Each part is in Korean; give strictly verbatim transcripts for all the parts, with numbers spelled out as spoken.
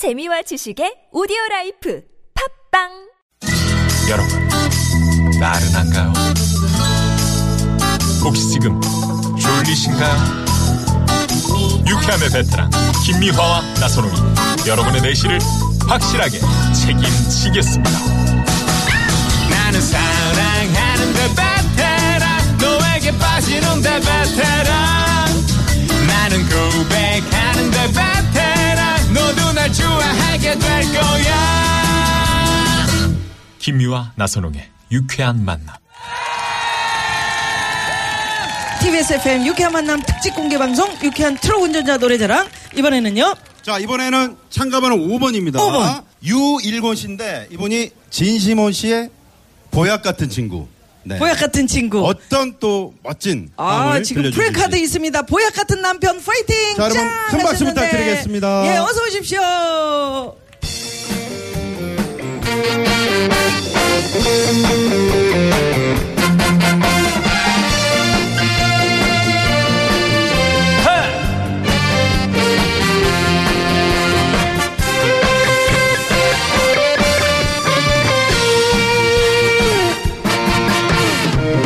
재미와 지식의 오디오라이프 팝빵. 여러분, 나른한가요? 혹시 지금 졸리신가요? 유쾌함의 베테랑 김미화와 나선홍이 여러분의 내실을 확실하게 책임지겠습니다. 나는 사랑하는데 베테랑, 너에게 빠지는데 베테랑, 나는 고백하는데 베테랑, 너도 날 좋아하게 될 거야. 김미화 나선홍의 유쾌한 만남. 티비에스 에프엠 유쾌한 만남 특집 공개 방송 유쾌한 트럭운전자 노래자랑. 이번에는요. 자, 이번에는 참가번호 오 번입니다. 오 번. 유일곤 씨인데 이분이 진심원 씨의 보약 같은 친구. 네. 보약 같은 친구. 어떤 또 멋진 아 지금 프레카드 있습니다. 보약 같은 남편 파이팅. 자, 여러분 큰 박수 하셨는데. 부탁드리겠습니다. 예, 어서 오십시오.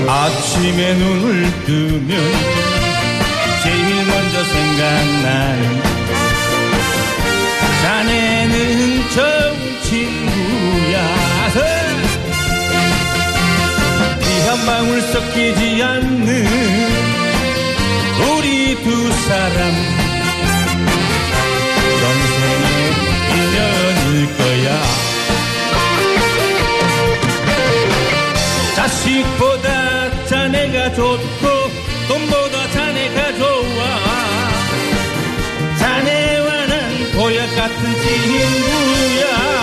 아침에 눈을 뜨면 제일 먼저 생각나는 자네는 좋은 친구야. 피 한 방울 섞이지 않는 우리 두 사람 전생의 인연일 거야. 자식보다 자네가 좋고 돈보다 자네가 좋아. 자네와 난 보약 같은 친구야.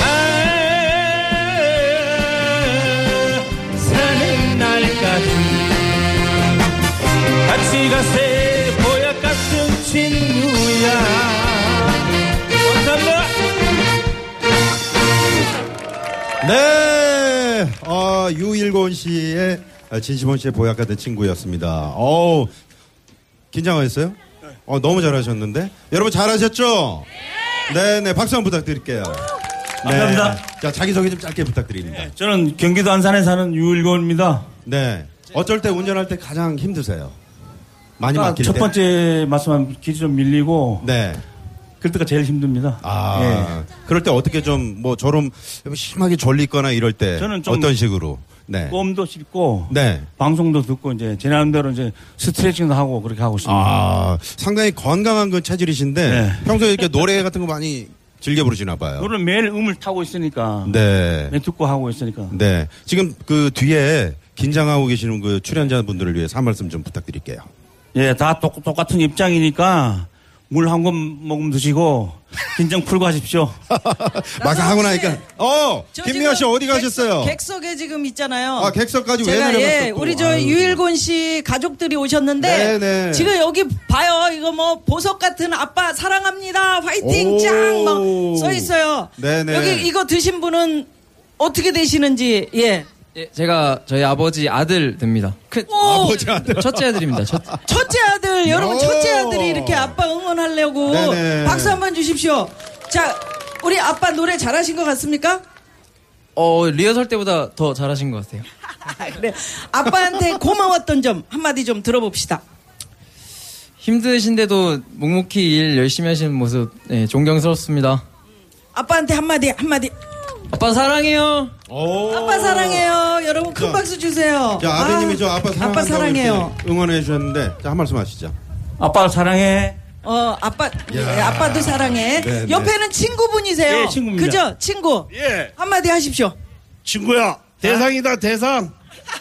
아, 사는 날까지 같이 가세. 보약 같은 친구야. 네. 어, 유일곤 씨의 진심원 씨의 보약 같은 친구였습니다. 어우, 긴장하셨어요? 어, 너무 잘하셨는데. 여러분 잘하셨죠? 네네, 박수 한번 부탁드릴게요. 네. 감사합니다. 자, 자기소개 좀 짧게 부탁드립니다. 네, 저는 경기도 안산에 사는 유일곤입니다. 네. 어쩔 때 운전할 때 가장 힘드세요? 많이 막힐 때? 첫 번째 말씀한 길이 좀 밀리고. 네. 그럴 때가 제일 힘듭니다. 아, 예. 그럴 때 어떻게 좀 뭐 저럼 심하게 졸리거나 이럴 때 저는 좀 어떤 식으로? 네. 꼼도 씻고, 네. 방송도 듣고 이제 제 나름대로 이제 스트레칭도 하고 그렇게 하고 있습니다. 아, 상당히 건강한 그 체질이신데 네. 평소에 이렇게 노래 같은 거 많이 즐겨 부르시나 봐요. 노래는 매일 음을 타고 있으니까, 네, 듣고 하고 있으니까. 네. 지금 그 뒤에 긴장하고 계시는 그 출연자분들을 위해서 한 말씀 좀 부탁드릴게요. 예, 다 똑, 똑같은 입장이니까. 물 한 번 먹으면 드시고 긴장 풀고 하십시오. 막상 하고 나니까 어 김미화 씨 어디 가셨어요? 객석, 객석에 지금 있잖아요. 아, 객석까지 왜 내려갔어요? 예, 우리 저 아유. 유일곤 씨 가족들이 오셨는데 네네. 지금 여기 봐요. 이거 뭐 보석 같은 아빠 사랑합니다 화이팅 짱 막 써 있어요. 네네. 여기 이거 드신 분은 어떻게 되시는지. 예. 예, 제가 저희 아버지 아들 됩니다. 그, 아버지 아들. 첫째 아들입니다. 첫... 첫째 아들. 여러분 첫째 아들이 이렇게 아빠 응원하려고. 네네. 박수 한번 주십시오. 자, 우리 아빠 노래 잘하신 것 같습니까? 어, 리허설 때보다 더 잘하신 것 같아요. 그래. 아빠한테 고마웠던 점 한마디 좀 들어봅시다. 힘드신데도 묵묵히 일 열심히 하시는 모습, 예, 존경스럽습니다. 아빠한테 한마디 한마디. 아빠 사랑해요. 아빠 사랑해요. 여러분 큰 자, 박수 주세요. 자, 아드님이 아, 저 아빠 사랑한다고 아빠 사랑해요. 응원해 주셨는데 자, 한 말씀 하시죠. 아빠 사랑해. 어, 아빠 예, 아빠도 사랑해. 네네. 옆에는 친구분이세요. 예, 친구입니다. 그죠? 친구. 예. 한마디 하십시오. 친구야. 대상이다, 대상.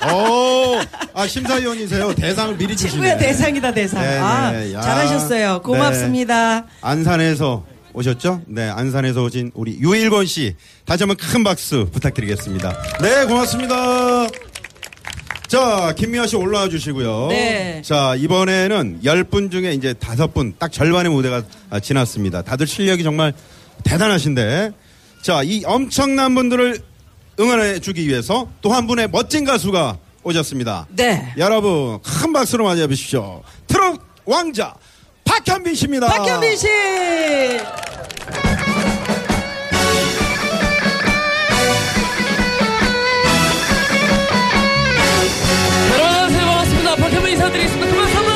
오, 아, 심사위원이세요. 대상을 미리 주시네. 친구야, 대상이다, 대상. 네네. 아, 잘하셨어요. 고맙습니다. 네. 안산에서 오셨죠? 네, 안산에서 오신 우리 유일곤 씨 다시 한번 큰 박수 부탁드리겠습니다. 네, 고맙습니다. 자, 김미화 씨 올라와 주시고요. 네. 자, 이번에는 열 분 중에 이제 다섯 분 딱 절반의 무대가 지났습니다. 다들 실력이 정말 대단하신데, 자, 이 엄청난 분들을 응원해 주기 위해서 또 한 분의 멋진 가수가 오셨습니다. 네. 여러분 큰 박수로 맞이해 주십시오. 트롯 왕자 박 박현빈 씨입니다. 박현빈 씨. 안녕하세요, 반갑습니다. 박현빈 인사드리겠습니다. 그만 삼은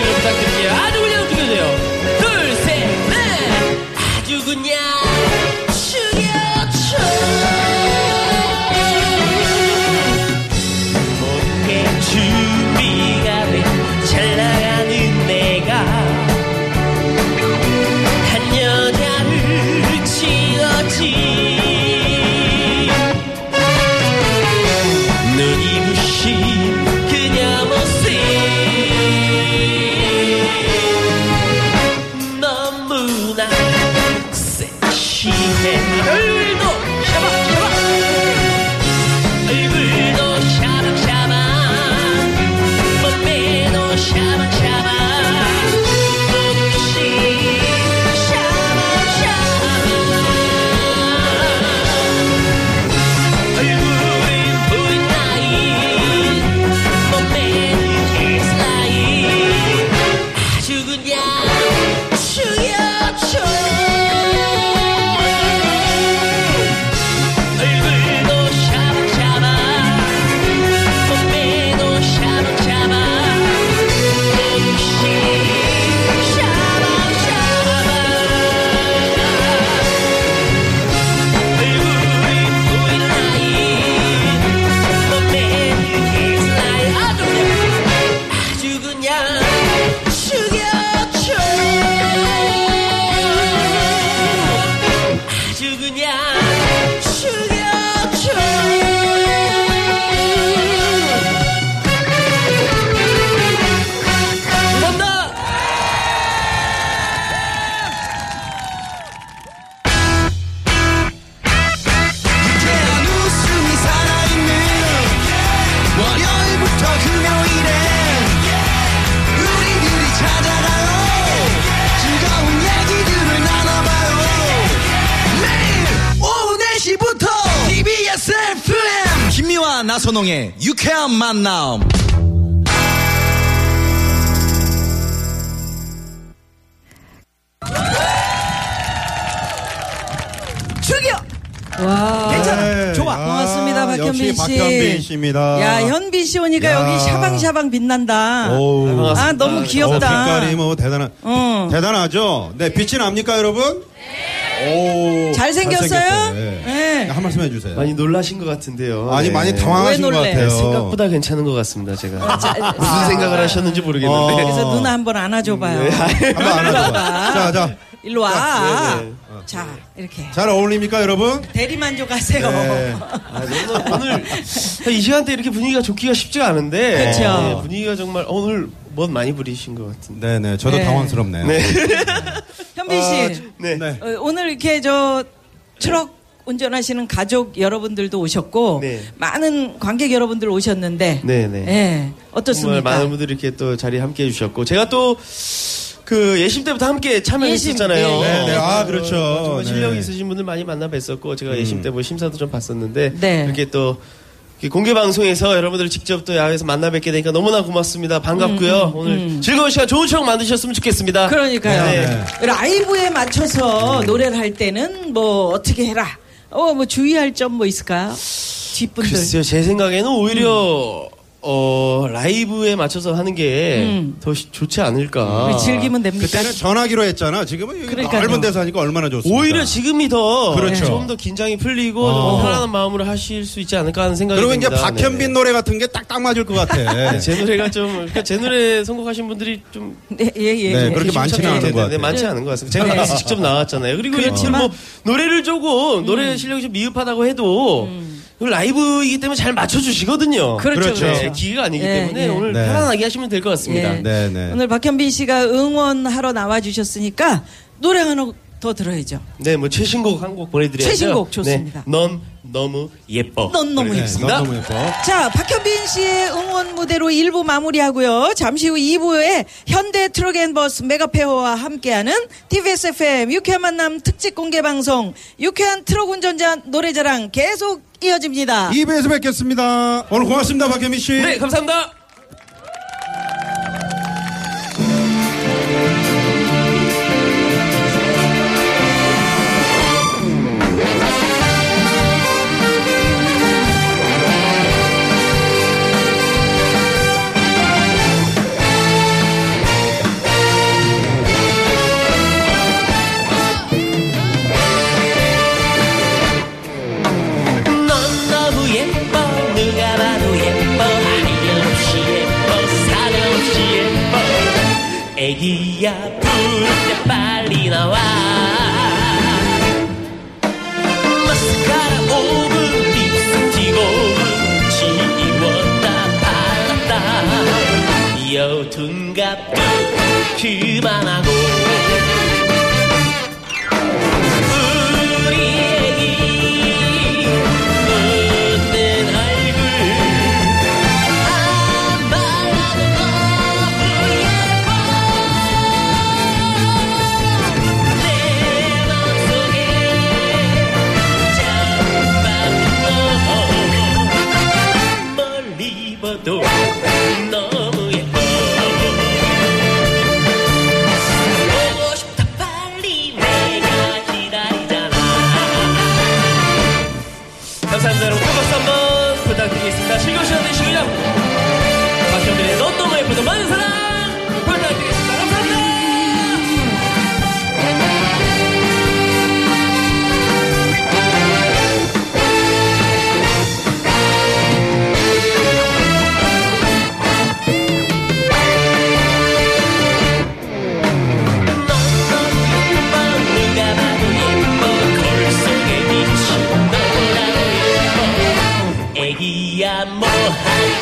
부탁드립니다. 안녕하세요. 아주 그냥 죽여줘. 내가 한 여자를 찍었지. 아름다운 그녀 모습 너무나 섹시해. 나선홍의 유쾌한 만남. 죽여. 와, 괜찮아. 좋아. 아, 고맙습니다, 박현빈 씨. 박현빈 씨입니다. 야, 현빈 씨 오니까 야. 여기 샤방샤방 빛난다. 오우. 아, 너무 귀엽다. 어, 빛깔이 뭐 대단한. 어. 대단하죠. 네, 빛이 납니까, 여러분? 오, 잘생겼어요? 잘생겼어요. 네. 네. 한 말씀 해주세요. 많이 놀라신 것 같은데요. 아니, 네. 많이 당황하신 것 같아요. 생각보다 괜찮은 것 같습니다, 제가. 아, 자, 무슨 아, 생각을 하셨는지 모르겠는데. 아, 그래서 누나 한번 안아줘봐요. 음, 네. 한번 안아줘봐. 자, 자. 일로 와. 자, 네, 네. 자, 이렇게. 잘 어울립니까, 여러분? 대리만족하세요. 네. 아, 오늘 이 시간대 이렇게 분위기가 좋기가 쉽지가 않은데. 그렇죠. 네, 분위기가 정말 오늘 멋 많이 부리신 것 같은데. 네네, 저도 네. 당황스럽네요. 네. 현빈 씨, 아, 네. 어, 오늘 이렇게 저 트럭 운전하시는 가족 여러분들도 오셨고 네. 많은 관객 여러분들 오셨는데, 네, 네. 네. 어떻습니까? 정말 많은 분들이 이렇게 또 자리에 함께해 주셨고 제가 또 그 예심 때부터 함께 참여했었잖아요. 예심, 네. 네, 네. 아, 그렇죠. 어, 정말 실력이 네. 있으신 분들 많이 만나 뵀었고 제가 음. 예심 때 뭐 심사도 좀 봤었는데 네. 이렇게 또 공개 방송에서 여러분들 직접 또 야외에서 만나 뵙게 되니까 너무나 고맙습니다. 반갑고요. 음, 오늘 음. 즐거운 시간, 좋은 추억 만드셨으면 좋겠습니다. 그러니까요. 네. 네. 라이브에 맞춰서 노래를 할 때는 뭐 어떻게 해라. 어, 뭐 주의할 점 뭐 있을까요? 뒷분들. 글쎄요. 제 생각에는 오히려 음. 어, 라이브에 맞춰서 하는 게 더 음. 좋지 않을까. 즐기면 됩니다. 그때는 전화기로 했잖아. 지금은 넓은 데서 하니까 얼마나 좋습니까? 오히려 지금이 더 그렇죠. 좀 더 긴장이 풀리고 어. 편안한 마음으로 하실 수 있지 않을까 하는 생각이 듭니다. 그리고 이제 박현빈 네. 노래 같은 게 딱딱 맞을 것 같아. 제 노래가 좀, 그러니까 제 노래 선곡하신 분들이 좀. 네, 예, 예. 네, 예. 그렇게 많지는 않은 것 같아요. 많지 않은 것 같습니다. 제가 여기서 직접 나왔잖아요. 그리고 여튼 뭐, 노래를 조금, 음. 노래 실력이 좀 미흡하다고 해도. 음. 라이브이기 때문에 잘 맞춰주시거든요. 그렇죠. 그렇죠. 네, 기회가 아니기 네, 때문에 네. 오늘 네. 편안하게 하시면 될 것 같습니다. 네. 네, 네. 오늘 박현빈 씨가 응원하러 나와주셨으니까 노래 한 곡 더 들어야죠. 네, 뭐 최신곡 한 곡 보내드려야죠. 최신곡 좋습니다. 네. 넌 너무 예뻐. 넌 너무 네, 예쁩니다. 넌 너무 예뻐. 자, 박현빈 씨의 응원 무대로 일 부 마무리하고요. 잠시 후 이 부에 현대 트럭앤버스 메가페어와 함께하는 티비에스 에프엠 유쾌한 만남 특집 공개 방송 유쾌한 트럭운전자 노래자랑 계속 이어집니다. 이 부에서 뵙겠습니다. 오늘 고맙습니다, 박혜미 씨. 네, 감사합니다. 애기야 부르자 빨리 나와 마스카라 오 분 립스틱 오 분 지웠다 발랐다 여둔갑도 그만하고 우리 애기 웃는 얼굴 안 발라도 너무 예뻐 보고 싶다 빨리 내가 기다리잖아 감사합니다 여러분 꼭 박수 한번 부탁드리겠습니다 즐거운 시간 되시고요 박현빈의 너 너무 예뻐도 많은 사랑 부탁드리겠습니다 감사합니다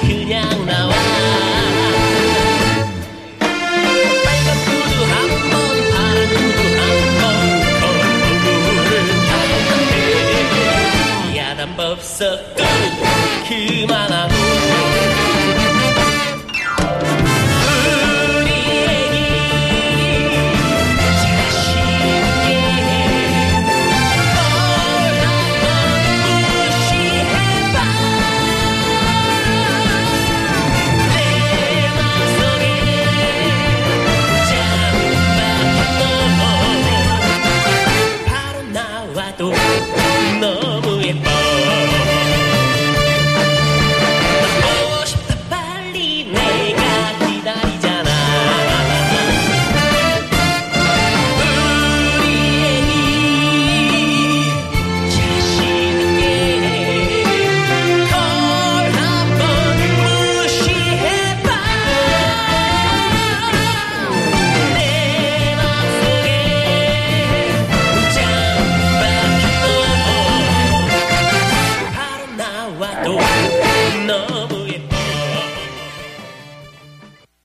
그냥 나와 빨간 구두 한번 파란 구두 한번 거울을 한번 야단 법석도 그만하고